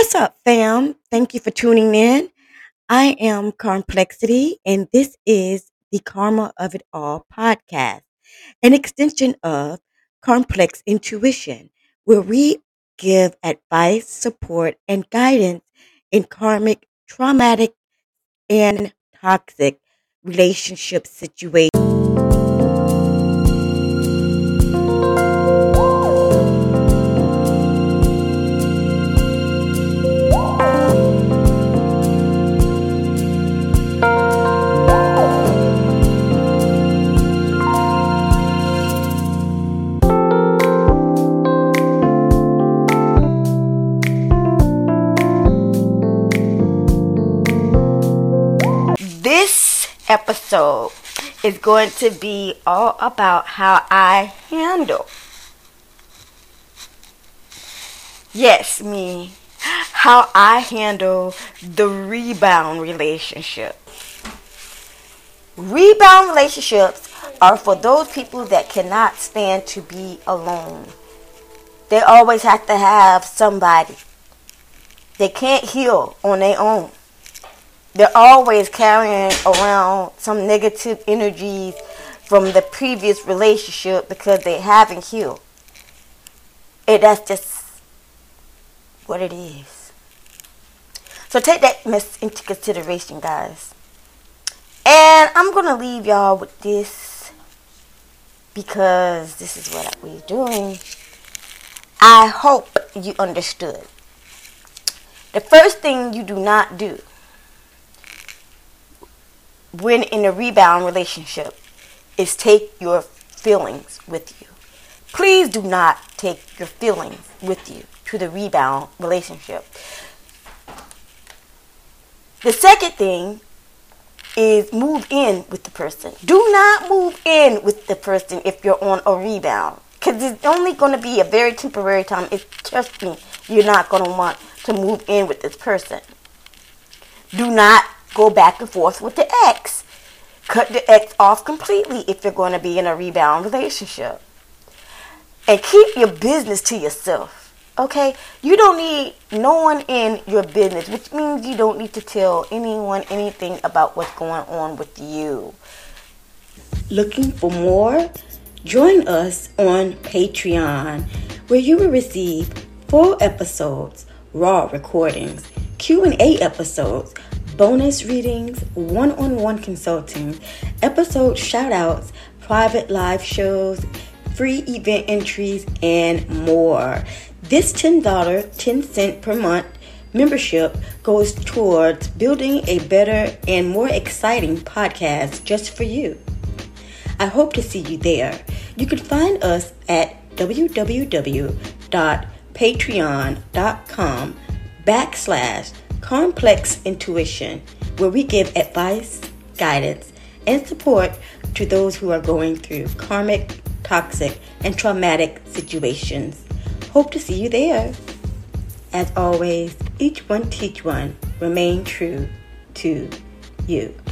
What's up, fam? Thank you for tuning in. I am Complexity, and this is the Karma of It All podcast, an extension of Complex Intuition, where we give advice, support, and guidance in karmic, traumatic, and toxic relationship situations. Episode is going to be all about how I handle. Yes, me. How I handle the rebound relationship. Rebound relationships are for those people that cannot stand to be alone. They always have to have somebody. They can't heal on their own. They're always carrying around some negative energies from the previous relationship because they haven't healed. And that's just what it is. So take that into consideration, guys. And I'm going to leave y'all with this because this is what we're doing. I hope you understood. The first thing you do not do when in a rebound relationship is take your feelings with you. Please do not take your feelings with you to the rebound relationship. The second thing is move in with the person. Do not move in with the person if you're on a rebound, because it's only going to be a very temporary time. Trust me, you're not going to want to move in with this person. Do not go back and forth with the ex. Cut the ex off completely if you're going to be in a rebound relationship. And keep your business to yourself, okay? You don't need no one in your business, which means you don't need to tell anyone anything about what's going on with you. Looking for more? Join us on Patreon, where you will receive full episodes, raw recordings, Q&A episodes, bonus readings, one-on-one consulting, episode shout-outs, private live shows, free event entries, and more. This $10, 10 cents per month membership goes towards building a better and more exciting podcast just for you. I hope to see you there. You can find us at www.patreon.com/Complex Intuition, where we give advice, guidance, and support to those who are going through karmic, toxic, and traumatic situations. Hope to see you there. As always, each one teach one. Remain true to you.